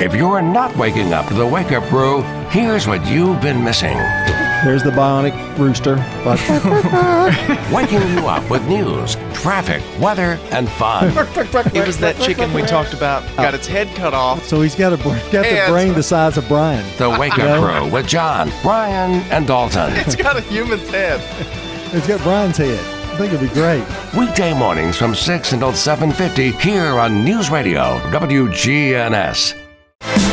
If you're not waking up to the Wake Up Crew, here's what you've been missing. There's the bionic rooster. Waking you up with news, traffic, weather, and fun. It was that chicken we talked about. Got its head cut off. So he's got the brain the size of Brian. The Wake Up Crew with John, Brian, and Dalton. It's got a human's head. It's got Brian's head. I think it'll be great. Weekday mornings from 6 until 7:50 here on News Radio WGNS.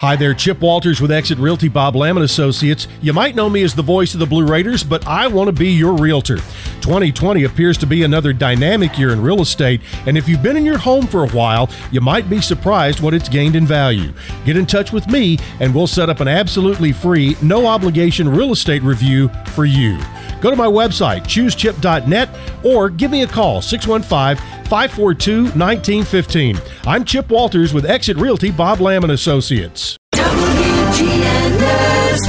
Hi there, Chip Walters with Exit Realty, Bob Lamon Associates. You might know me as the voice of the Blue Raiders, but I want to be your realtor. 2020 appears to be another dynamic year in real estate, and if you've been in your home for a while, you might be surprised what it's gained in value. Get in touch with me, and we'll set up an absolutely free, no-obligation real estate review for you. Go to my website, choosechip.net, or give me a call, 615-542-1915. I'm Chip Walters with Exit Realty, Bob Lamon Associates. WGNS,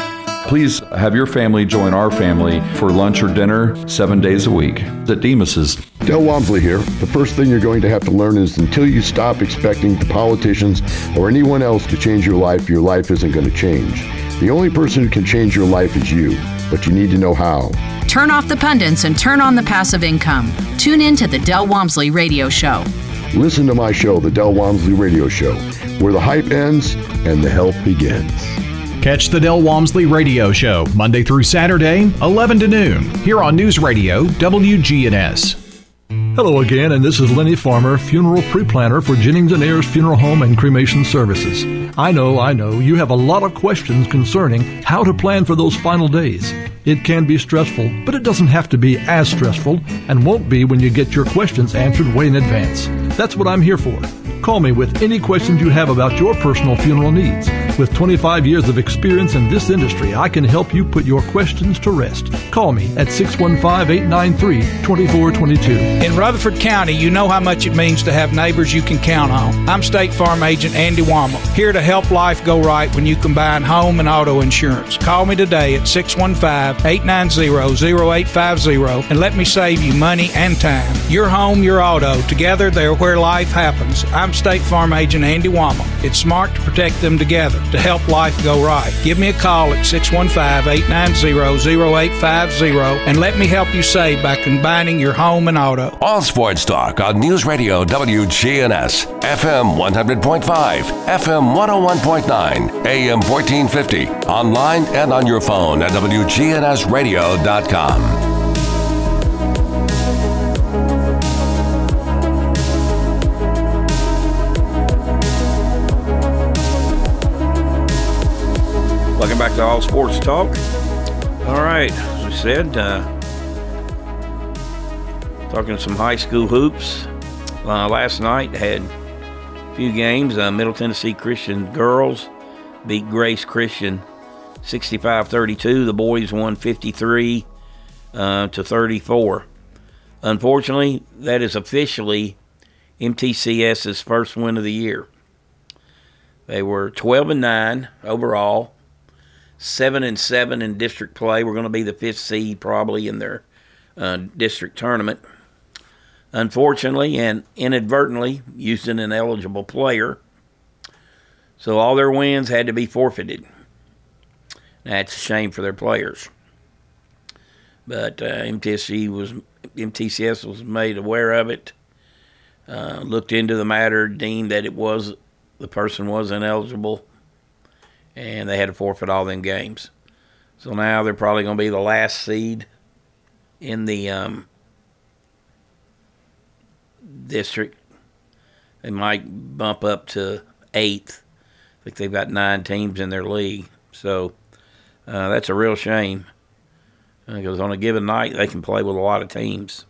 Please have your family join our family for lunch or dinner 7 days a week at Demas's. Dell Wamsley here. The first thing you're going to have to learn is until you stop expecting the politicians or anyone else to change your life isn't going to change. The only person who can change your life is you, but you need to know how. Turn off the pundits and turn on the passive income. Tune in to the Dell Wamsley Radio Show. Listen to my show, the Dell Wamsley Radio Show, where the hype ends and the help begins. Catch the Dell Wamsley Radio Show Monday through Saturday, 11 to noon, here on News Radio WGNS. Hello again, and this is Lenny Farmer, funeral pre-planner for Jennings and Ayers Funeral Home and Cremation Services. I know, you have a lot of questions concerning how to plan for those final days. It can be stressful, but it doesn't have to be as stressful and won't be when you get your questions answered way in advance. That's what I'm here for. Call me with any questions you have about your personal funeral needs. With 25 years of experience in this industry, I can help you put your questions to rest. Call me at 615-893-2422. In Rutherford County, you know how much it means to have neighbors you can count on. I'm State Farm Agent Andy Womack, here to help life go right when you combine home and auto insurance. Call me today at 615-890-0850 and let me save you money and time. Your home, your auto, together they're where life happens. I'm State Farm Agent Andy Womack. It's smart to protect them together to help life go right. Give me a call at 615-890-0850 and let me help you save by combining your home and auto. All sports talk on News Radio WGNS, FM 100.5, FM 101.9, AM 1450, online and on your phone at WGNSradio.com. Welcome back to All Sports Talk. All right, as we said, talking some high school hoops. Last night had a few games. Middle Tennessee Christian girls beat Grace Christian 65-32. The boys won 53-34. Unfortunately, that is officially MTCS's first win of the year. They were 12-9 overall. 7-7 in district play. We're going to be the fifth seed probably in their district tournament. Unfortunately and inadvertently, used an ineligible player. So all their wins had to be forfeited. That's a shame for their players. But MTCS was made aware of it. Looked into the matter, deemed that it was the person was ineligible. And they had to forfeit all them games. So now they're probably going to be the last seed in the district. They might bump up to 8th. I think they've got 9 teams in their league. So that's a real shame. Because on a given night, they can play with a lot of teams.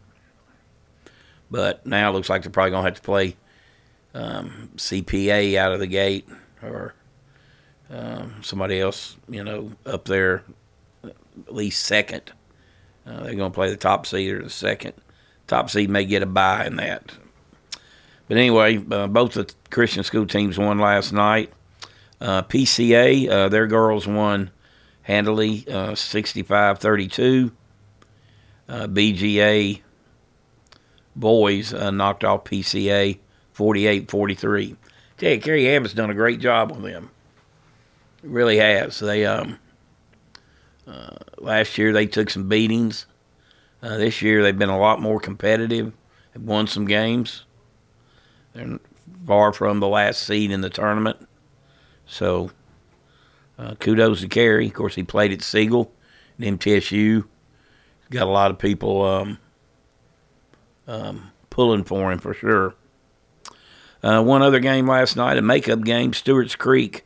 But now it looks like they're probably going to have to play CPA out of the gate or... somebody else, up there, at least second. They're going to play the top seed or the second. Top seed may get a bye in that. But anyway, both the Christian school teams won last night. PCA, their girls won handily 65-32. BGA boys knocked off PCA 48-43. Hey, Kerry Abbott's done a great job on them. It really has. They last year they took some beatings. This year they've been a lot more competitive. They've won some games. They're far from the last seed in the tournament. So kudos to Kerry. Of course, he played at Siegel and MTSU. He's got a lot of people pulling for him for sure. One other game last night, a makeup game, Stewart's Creek.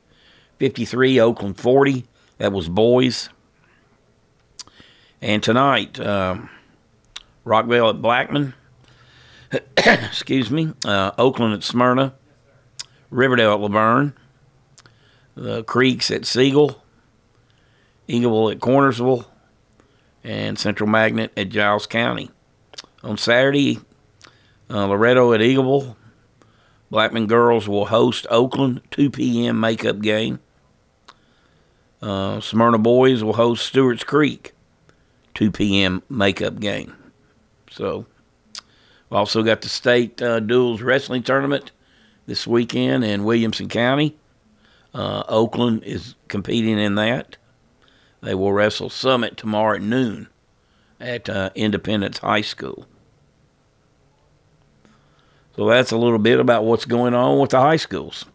53, Oakland 40. That was boys. And tonight, Rockville at Blackman. Excuse me. Oakland at Smyrna. Riverdale at Laverne. The Creeks at Siegel. Eagleville at Cornersville, and Central Magnet at Giles County. On Saturday, Loretto at Eagleville. Blackman girls will host Oakland, 2 p.m. makeup game. Smyrna boys will host Stewart's Creek, 2 p.m. makeup game. So, we've also got the state duels wrestling tournament this weekend in Williamson County. Oakland is competing in that. They will wrestle Summit tomorrow at noon at Independence High School. So that's a little bit about what's going on with the high schools.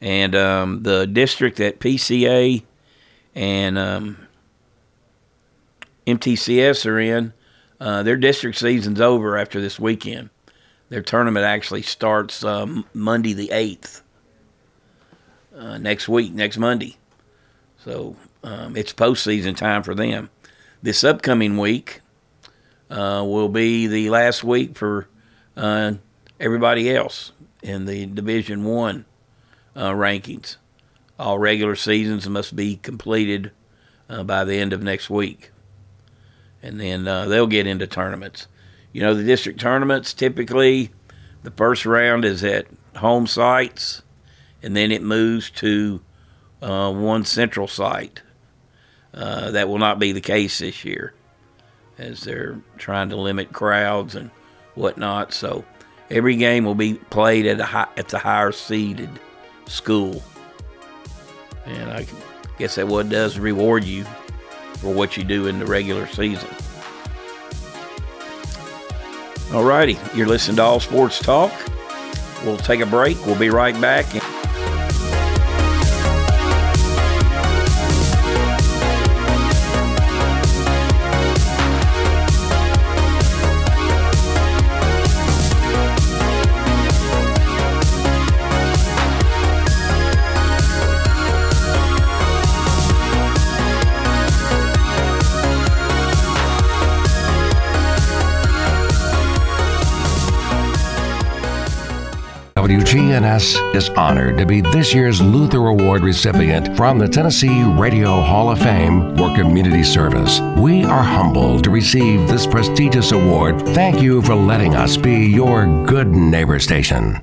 And the district at PCA and MTCS are in, their district season's over after this weekend. Their tournament actually starts Monday the 8th, next Monday. So it's postseason time for them. This upcoming week will be the last week for everybody else in the Division I rankings. All regular seasons must be completed by the end of next week. And then they'll get into tournaments. You know, the district tournaments, typically the first round is at home sites, and then it moves to one central site. That will not be the case this year, as they're trying to limit crowds and whatnot, so every game will be played at the higher seeded school, and I guess that what does reward you for what you do in the regular season. Alrighty, you're listening to All Sports Talk. We'll take a break. We'll be right back. WGNS is honored to be this year's Luther Award recipient from the Tennessee Radio Hall of Fame for community service. We are humbled to receive this prestigious award. Thank you for letting us be your good neighbor station.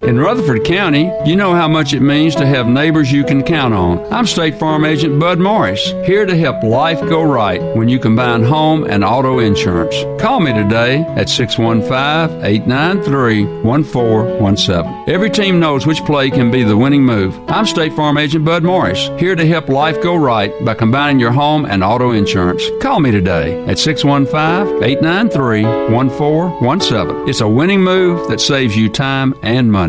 In Rutherford County, you know how much it means to have neighbors you can count on. I'm State Farm Agent Bud Morris, here to help life go right when you combine home and auto insurance. Call me today at 615-893-1417. Every team knows which play can be the winning move. I'm State Farm Agent Bud Morris, here to help life go right by combining your home and auto insurance. Call me today at 615-893-1417. It's a winning move that saves you time and money.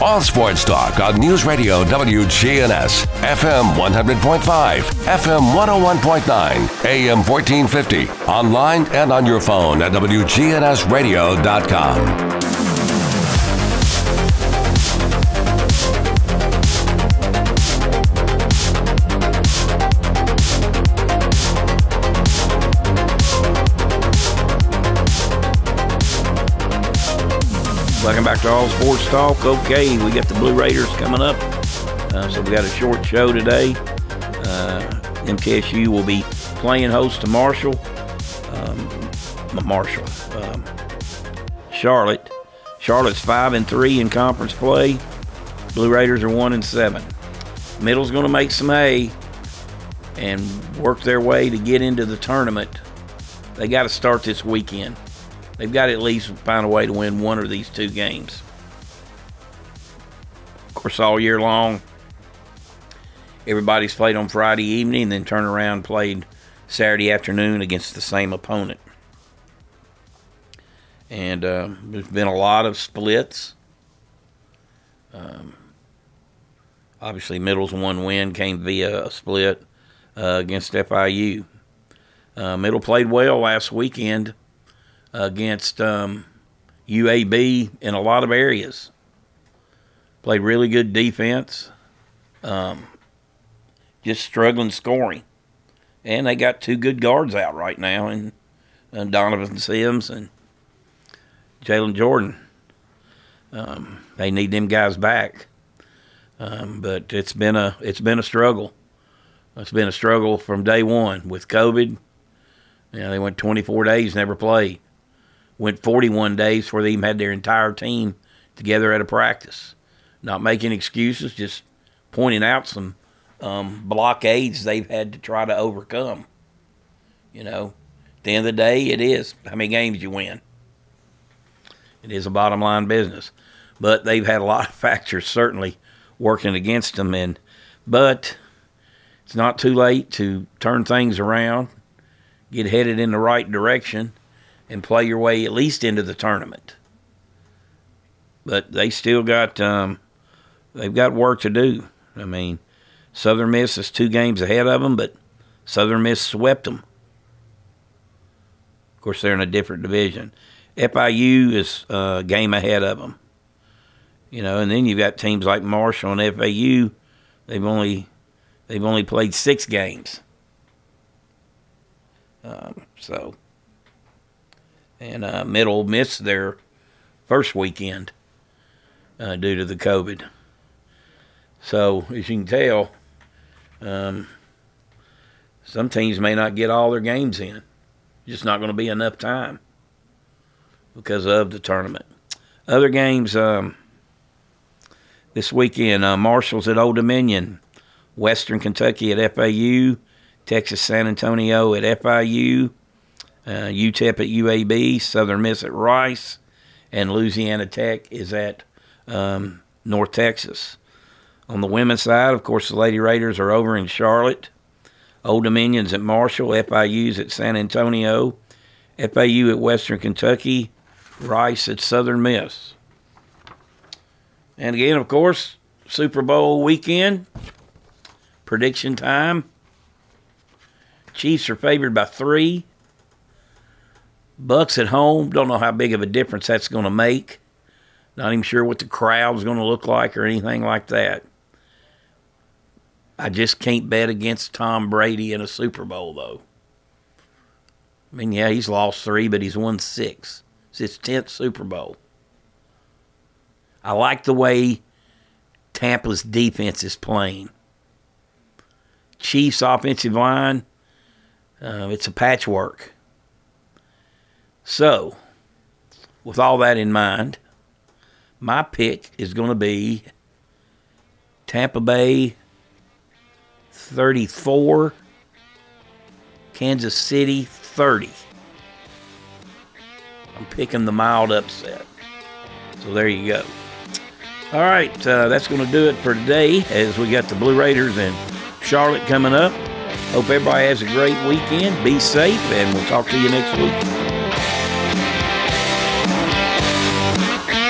All Sports Talk on News Radio WGNS, FM 100.5, FM 101.9, AM 1450, online and on your phone at WGNSradio.com. Welcome back to All Sports Talk. Okay, we got the Blue Raiders coming up. So we got a short show today. MTSU will be playing host to Marshall. Charlotte. Charlotte's 5-3 in conference play. Blue Raiders are 1-7. Middle's going to make some hay and work their way to get into the tournament. They got to start this weekend. They've got to at least find a way to win one of these two games. Of course, all year long, everybody's played on Friday evening, then turned around and played Saturday afternoon against the same opponent. And there's been a lot of splits. Obviously, Middle's one win came via a split against FIU. Middle played well last weekend against UAB in a lot of areas. Played really good defense. Just struggling scoring. And they got two good guards out right now, and Donovan Sims and Jalen Jordan. They need them guys back. But it's been a struggle. It's been a struggle from day one with COVID. You know, they went 24 days, never played. Went 41 days before they even had their entire team together at a practice. Not making excuses, just pointing out some blockades they've had to try to overcome. You know, at the end of the day, it is how many games you win. It is a bottom line business. But they've had a lot of factors certainly working against them. But it's not too late to turn things around, get headed in the right direction, and play your way at least into the tournament. But they still got they've got work to do. I mean, Southern Miss is 2 games ahead of them, but Southern Miss swept them. Of course, they're in a different division. FIU is a game ahead of them. You know, and then you've got teams like Marshall and FAU. They've only played 6 games. Middle missed their first weekend due to the COVID. So, as you can tell, some teams may not get all their games in. Just not going to be enough time because of the tournament. Other games this weekend, Marshall's at Old Dominion, Western Kentucky at FAU, Texas San Antonio at FIU, UTEP at UAB, Southern Miss at Rice, and Louisiana Tech is at North Texas. On the women's side, of course, the Lady Raiders are over in Charlotte. Old Dominion's at Marshall, FIU's at San Antonio, FAU at Western Kentucky, Rice at Southern Miss. And again, of course, Super Bowl weekend, prediction time. Chiefs are favored by 3. Bucks at home. Don't know how big of a difference that's going to make. Not even sure what the crowd's going to look like or anything like that. I just can't bet against Tom Brady in a Super Bowl, though. I mean, yeah, he's lost 3, but he's won 6. It's his 10th Super Bowl. I like the way Tampa's defense is playing. Chiefs' offensive line, it's a patchwork. So, with all that in mind, my pick is going to be Tampa Bay 34, Kansas City 30. I'm picking the mild upset. So there you go. All right, that's going to do it for today as we got the Blue Raiders and Charlotte coming up. Hope everybody has a great weekend. Be safe, and we'll talk to you next week.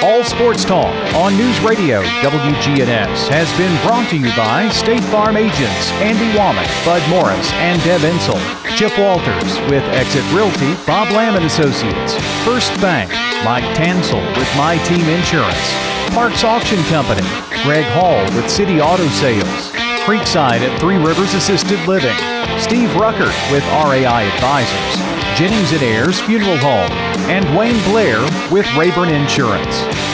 All Sports Talk on News Radio WGNS has been brought to you by State Farm agents Andy Womack, Bud Morris, and Deb Insell. Chip Walters with Exit Realty, Bob Lamon Associates. First Bank, Mike Tansel with My Team Insurance. Parks Auction Company, Greg Hall with City Auto Sales. Creekside at Three Rivers Assisted Living. Steve Rucker with RAI Advisors. Jennings and Ayers Funeral Home. And Wayne Blair with Rayburn Insurance.